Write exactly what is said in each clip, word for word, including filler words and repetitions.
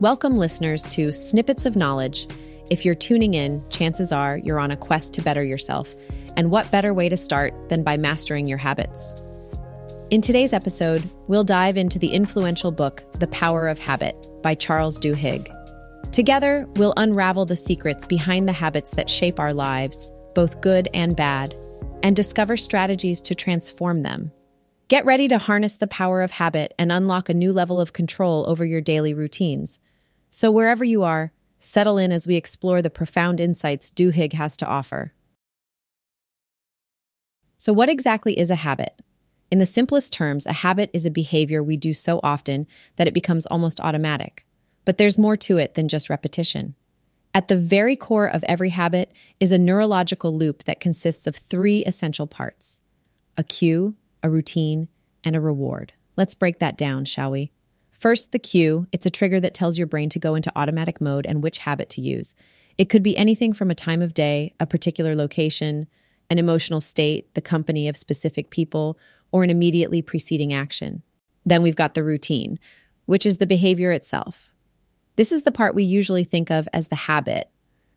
Welcome listeners to Snippets of Knowledge. If you're tuning in, chances are you're on a quest to better yourself. And what better way to start than by mastering your habits? In today's episode, we'll dive into the influential book, The Power of Habit by Charles Duhigg. Together, we'll unravel the secrets behind the habits that shape our lives, both good and bad, and discover strategies to transform them. Get ready to harness the power of habit and unlock a new level of control over your daily routines. So wherever you are, settle in as we explore the profound insights Duhigg has to offer. So what exactly is a habit? In the simplest terms, a habit is a behavior we do so often that it becomes almost automatic. But there's more to it than just repetition. At the very core of every habit is a neurological loop that consists of three essential parts: a cue, a routine, and a reward. Let's break that down, shall we? First, the cue. It's a trigger that tells your brain to go into automatic mode and which habit to use. It could be anything from a time of day, a particular location, an emotional state, the company of specific people, or an immediately preceding action. Then we've got the routine, which is the behavior itself. This is the part we usually think of as the habit,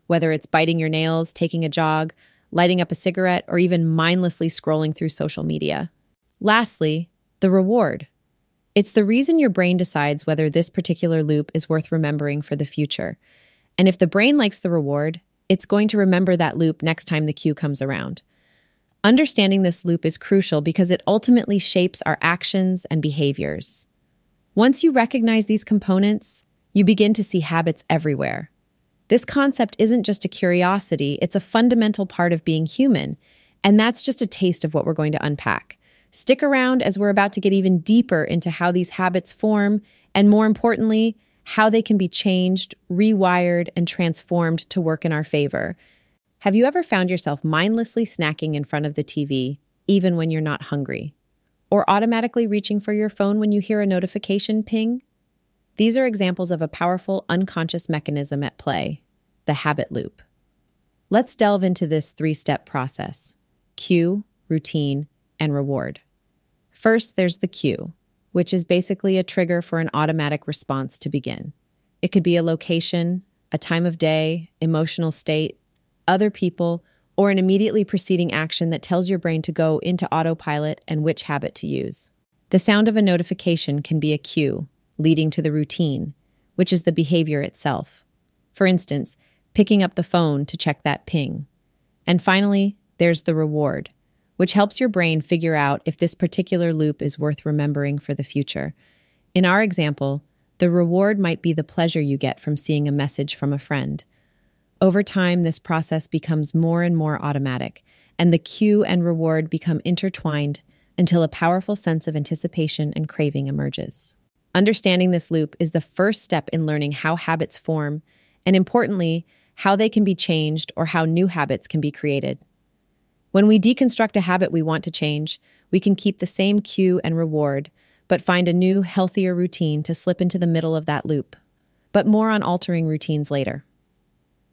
whether it's biting your nails, taking a jog, lighting up a cigarette, or even mindlessly scrolling through social media. Lastly, the reward. It's the reason your brain decides whether this particular loop is worth remembering for the future. And if the brain likes the reward, it's going to remember that loop next time the cue comes around. Understanding this loop is crucial because it ultimately shapes our actions and behaviors. Once you recognize these components, you begin to see habits everywhere. This concept isn't just a curiosity, it's a fundamental part of being human. And that's just a taste of what we're going to unpack. Stick around as we're about to get even deeper into how these habits form, and more importantly, how they can be changed, rewired, and transformed to work in our favor. Have you ever found yourself mindlessly snacking in front of the T V, even when you're not hungry? Or automatically reaching for your phone when you hear a notification ping? These are examples of a powerful unconscious mechanism at play, the habit loop. Let's delve into this three-step process: cue, routine, and reward. First, there's the cue, which is basically a trigger for an automatic response to begin. It could be a location, a time of day, emotional state, other people, or an immediately preceding action that tells your brain to go into autopilot and which habit to use. The sound of a notification can be a cue, leading to the routine, which is the behavior itself. For instance, picking up the phone to check that ping. And finally, there's the reward, which helps your brain figure out if this particular loop is worth remembering for the future. In our example, the reward might be the pleasure you get from seeing a message from a friend. Over time, this process becomes more and more automatic, and the cue and reward become intertwined until a powerful sense of anticipation and craving emerges. Understanding this loop is the first step in learning how habits form, and importantly, how they can be changed or how new habits can be created. When we deconstruct a habit we want to change, we can keep the same cue and reward, but find a new, healthier routine to slip into the middle of that loop. But more on altering routines later.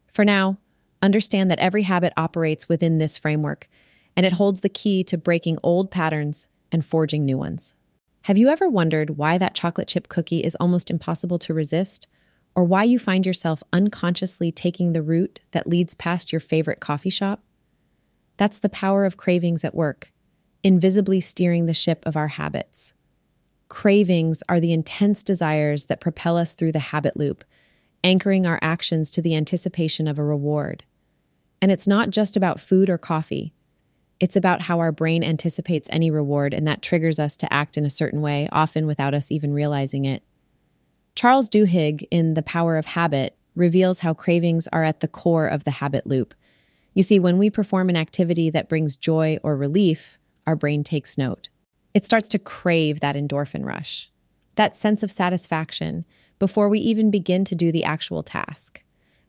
For now, understand that every habit operates within this framework, and it holds the key to breaking old patterns and forging new ones. Have you ever wondered why that chocolate chip cookie is almost impossible to resist, or why you find yourself unconsciously taking the route that leads past your favorite coffee shop? That's the power of cravings at work, invisibly steering the ship of our habits. Cravings are the intense desires that propel us through the habit loop, anchoring our actions to the anticipation of a reward. And it's not just about food or coffee. It's about how our brain anticipates any reward, and that triggers us to act in a certain way, often without us even realizing it. Charles Duhigg, in The Power of Habit, reveals how cravings are at the core of the habit loop. You see, when we perform an activity that brings joy or relief, our brain takes note. It starts to crave that endorphin rush, that sense of satisfaction, before we even begin to do the actual task.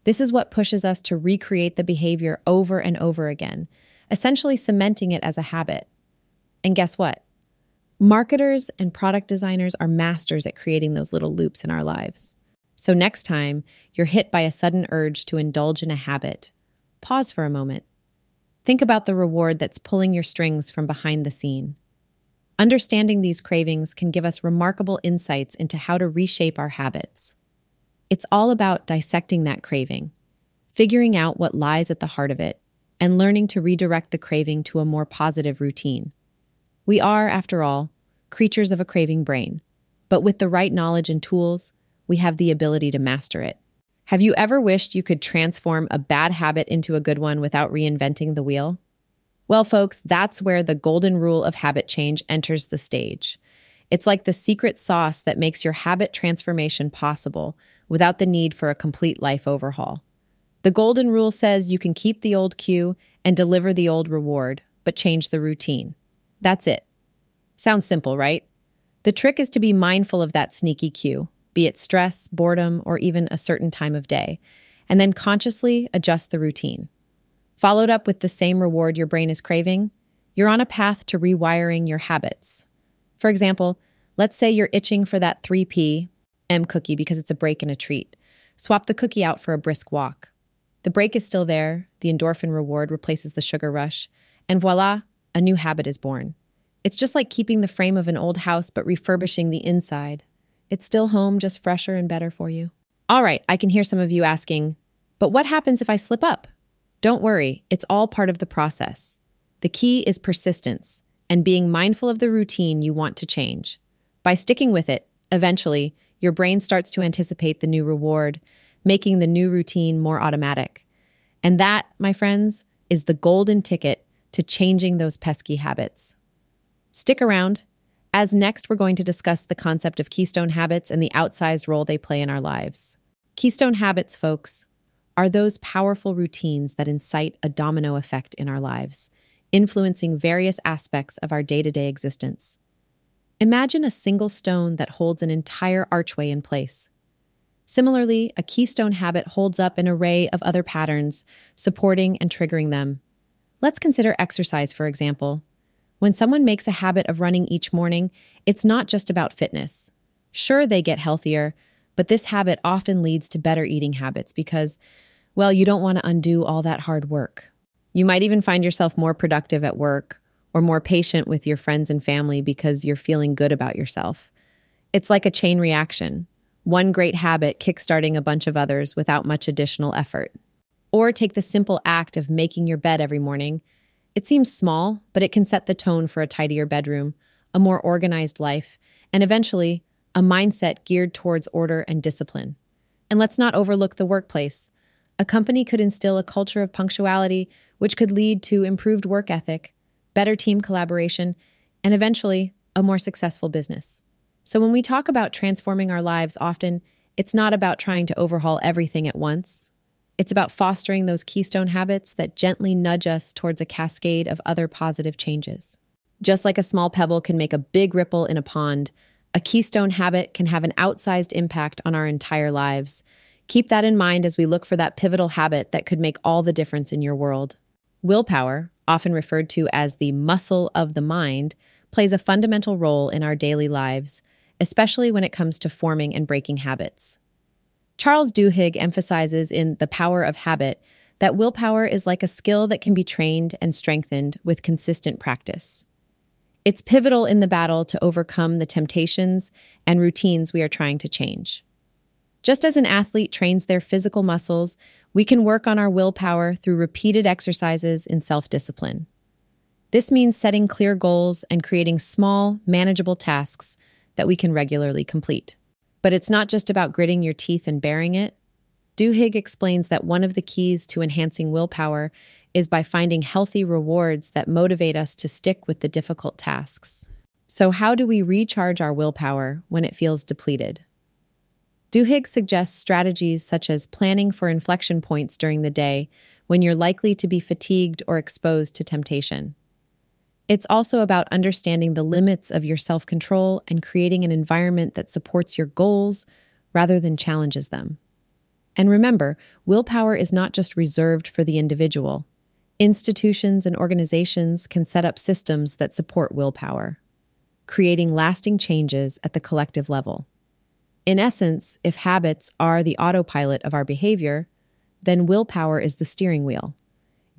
This is what pushes us to recreate the behavior over and over again, essentially cementing it as a habit. And guess what? Marketers and product designers are masters at creating those little loops in our lives. So next time you're hit by a sudden urge to indulge in a habit, pause for a moment. Think about the reward that's pulling your strings from behind the scene. Understanding these cravings can give us remarkable insights into how to reshape our habits. It's all about dissecting that craving, figuring out what lies at the heart of it, and learning to redirect the craving to a more positive routine. We are, after all, creatures of a craving brain, but with the right knowledge and tools, we have the ability to master it. Have you ever wished you could transform a bad habit into a good one without reinventing the wheel? Well, folks, that's where the golden rule of habit change enters the stage. It's like the secret sauce that makes your habit transformation possible without the need for a complete life overhaul. The golden rule says you can keep the old cue and deliver the old reward, but change the routine. That's it. Sounds simple, right? The trick is to be mindful of that sneaky cue, be it stress, boredom, or even a certain time of day, and then consciously adjust the routine. Followed up with the same reward your brain is craving, you're on a path to rewiring your habits. For example, let's say you're itching for that three P M cookie because it's a break and a treat. Swap the cookie out for a brisk walk. The break is still there, the endorphin reward replaces the sugar rush, and voila, a new habit is born. It's just like keeping the frame of an old house but refurbishing the inside. It's still home, just fresher and better for you. All right, I can hear some of you asking, but what happens if I slip up? Don't worry, it's all part of the process. The key is persistence and being mindful of the routine you want to change. By sticking with it, eventually, your brain starts to anticipate the new reward, making the new routine more automatic. And that, my friends, is the golden ticket to changing those pesky habits. Stick around, as next we're going to discuss the concept of keystone habits and the outsized role they play in our lives. Keystone habits, folks, are those powerful routines that incite a domino effect in our lives, influencing various aspects of our day-to-day existence. Imagine a single stone that holds an entire archway in place. Similarly, a keystone habit holds up an array of other patterns, supporting and triggering them. Let's consider exercise, for example. When someone makes a habit of running each morning, it's not just about fitness. Sure, they get healthier, but this habit often leads to better eating habits because, well, you don't want to undo all that hard work. You might even find yourself more productive at work or more patient with your friends and family because you're feeling good about yourself. It's like a chain reaction. One great habit kickstarting a bunch of others without much additional effort. Or take the simple act of making your bed every morning. It seems small, but it can set the tone for a tidier bedroom, a more organized life, and eventually, a mindset geared towards order and discipline. And let's not overlook the workplace. A company could instill a culture of punctuality, which could lead to improved work ethic, better team collaboration, and eventually, a more successful business. So when we talk about transforming our lives, often it's not about trying to overhaul everything at once. It's about fostering those keystone habits that gently nudge us towards a cascade of other positive changes. Just like a small pebble can make a big ripple in a pond, a keystone habit can have an outsized impact on our entire lives. Keep that in mind as we look for that pivotal habit that could make all the difference in your world. Willpower, often referred to as the muscle of the mind, plays a fundamental role in our daily lives, especially when it comes to forming and breaking habits. Charles Duhigg emphasizes in The Power of Habit that willpower is like a skill that can be trained and strengthened with consistent practice. It's pivotal in the battle to overcome the temptations and routines we are trying to change. Just as an athlete trains their physical muscles, we can work on our willpower through repeated exercises in self-discipline. This means setting clear goals and creating small, manageable tasks that we can regularly complete. But it's not just about gritting your teeth and bearing it. Duhigg explains that one of the keys to enhancing willpower is by finding healthy rewards that motivate us to stick with the difficult tasks. So how do we recharge our willpower when it feels depleted? Duhigg suggests strategies such as planning for inflection points during the day when you're likely to be fatigued or exposed to temptation. It's also about understanding the limits of your self-control and creating an environment that supports your goals rather than challenges them. And remember, willpower is not just reserved for the individual. Institutions and organizations can set up systems that support willpower, creating lasting changes at the collective level. In essence, if habits are the autopilot of our behavior, then willpower is the steering wheel,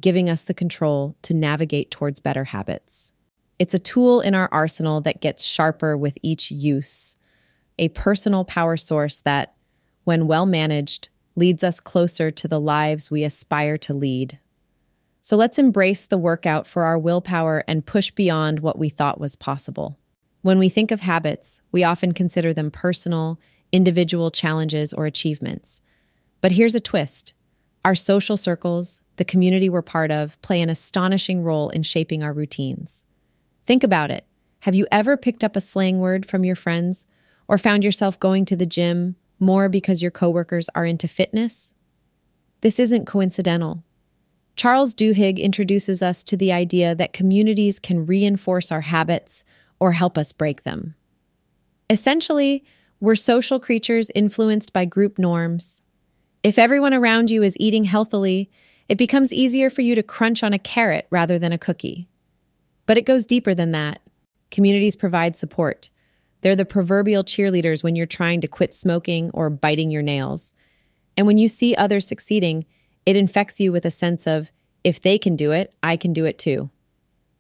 giving us the control to navigate towards better habits. It's a tool in our arsenal that gets sharper with each use, a personal power source that, when well managed, leads us closer to the lives we aspire to lead. So let's embrace the workout for our willpower and push beyond what we thought was possible. When we think of habits, we often consider them personal, individual challenges or achievements. But here's a twist. Our social circles, the community we're part of, play an astonishing role in shaping our routines. Think about it. Have you ever picked up a slang word from your friends or found yourself going to the gym more because your coworkers are into fitness? This isn't coincidental. Charles Duhigg introduces us to the idea that communities can reinforce our habits or help us break them. Essentially, we're social creatures influenced by group norms. If everyone around you is eating healthily, it becomes easier for you to crunch on a carrot rather than a cookie. But it goes deeper than that. Communities provide support. They're the proverbial cheerleaders when you're trying to quit smoking or biting your nails. And when you see others succeeding, it infects you with a sense of, if they can do it, I can do it too.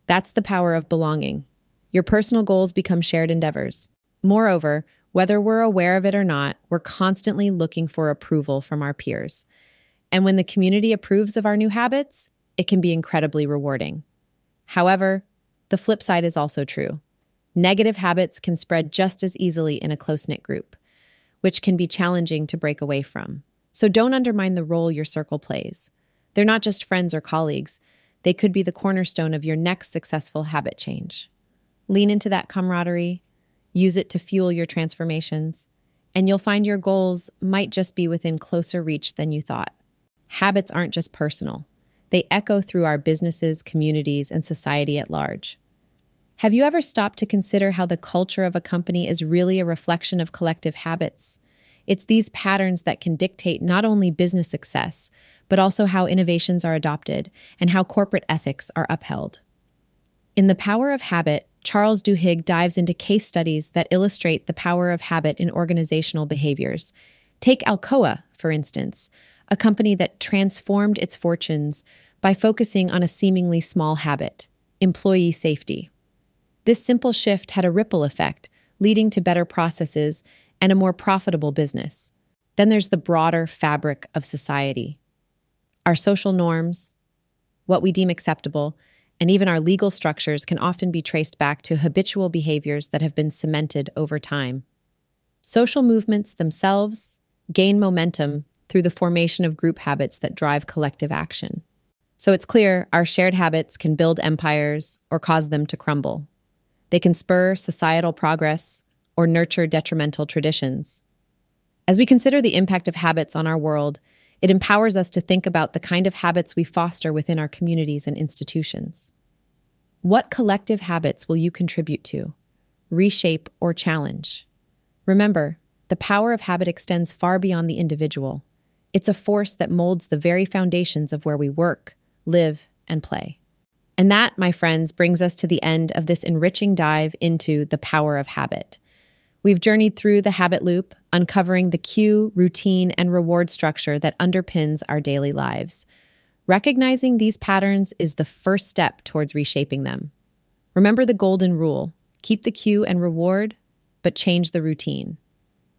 That's the power of belonging. Your personal goals become shared endeavors. Moreover, whether we're aware of it or not, we're constantly looking for approval from our peers. And when the community approves of our new habits, it can be incredibly rewarding. However, the flip side is also true. Negative habits can spread just as easily in a close-knit group, which can be challenging to break away from. So don't undermine the role your circle plays. They're not just friends or colleagues. They could be the cornerstone of your next successful habit change. Lean into that camaraderie. Use it to fuel your transformations, and you'll find your goals might just be within closer reach than you thought. Habits aren't just personal. They echo through our businesses, communities, and society at large. Have you ever stopped to consider how the culture of a company is really a reflection of collective habits? It's these patterns that can dictate not only business success, but also how innovations are adopted and how corporate ethics are upheld. In The Power of Habit, Charles Duhigg dives into case studies that illustrate the power of habit in organizational behaviors. Take Alcoa, for instance, a company that transformed its fortunes by focusing on a seemingly small habit, employee safety. This simple shift had a ripple effect, leading to better processes and a more profitable business. Then there's the broader fabric of society. Our social norms, what we deem acceptable, and even our legal structures can often be traced back to habitual behaviors that have been cemented over time. Social movements themselves gain momentum through the formation of group habits that drive collective action. So it's clear our shared habits can build empires or cause them to crumble. They can spur societal progress or nurture detrimental traditions. As we consider the impact of habits on our world, it empowers us to think about the kind of habits we foster within our communities and institutions. What collective habits will you contribute to, reshape, or challenge? Remember, the power of habit extends far beyond the individual. It's a force that molds the very foundations of where we work, live, and play. And that, my friends, brings us to the end of this enriching dive into the power of habit. We've journeyed through the habit loop, uncovering the cue, routine, and reward structure that underpins our daily lives. Recognizing these patterns is the first step towards reshaping them. Remember the golden rule: keep the cue and reward, but change the routine.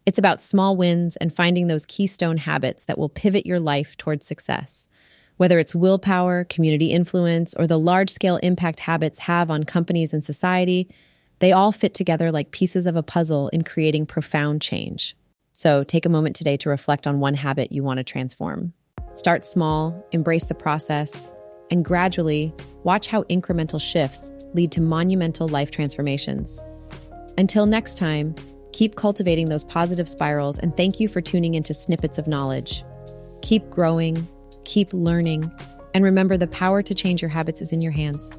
It's about small wins and finding those keystone habits that will pivot your life towards success. Whether it's willpower, community influence, or the large-scale impact habits have on companies and society, they all fit together like pieces of a puzzle in creating profound change. So take a moment today to reflect on one habit you want to transform. Start small, embrace the process, and gradually watch how incremental shifts lead to monumental life transformations. Until next time, keep cultivating those positive spirals, and thank you for tuning into Snippets of Knowledge. Keep growing, keep learning, and remember, the power to change your habits is in your hands.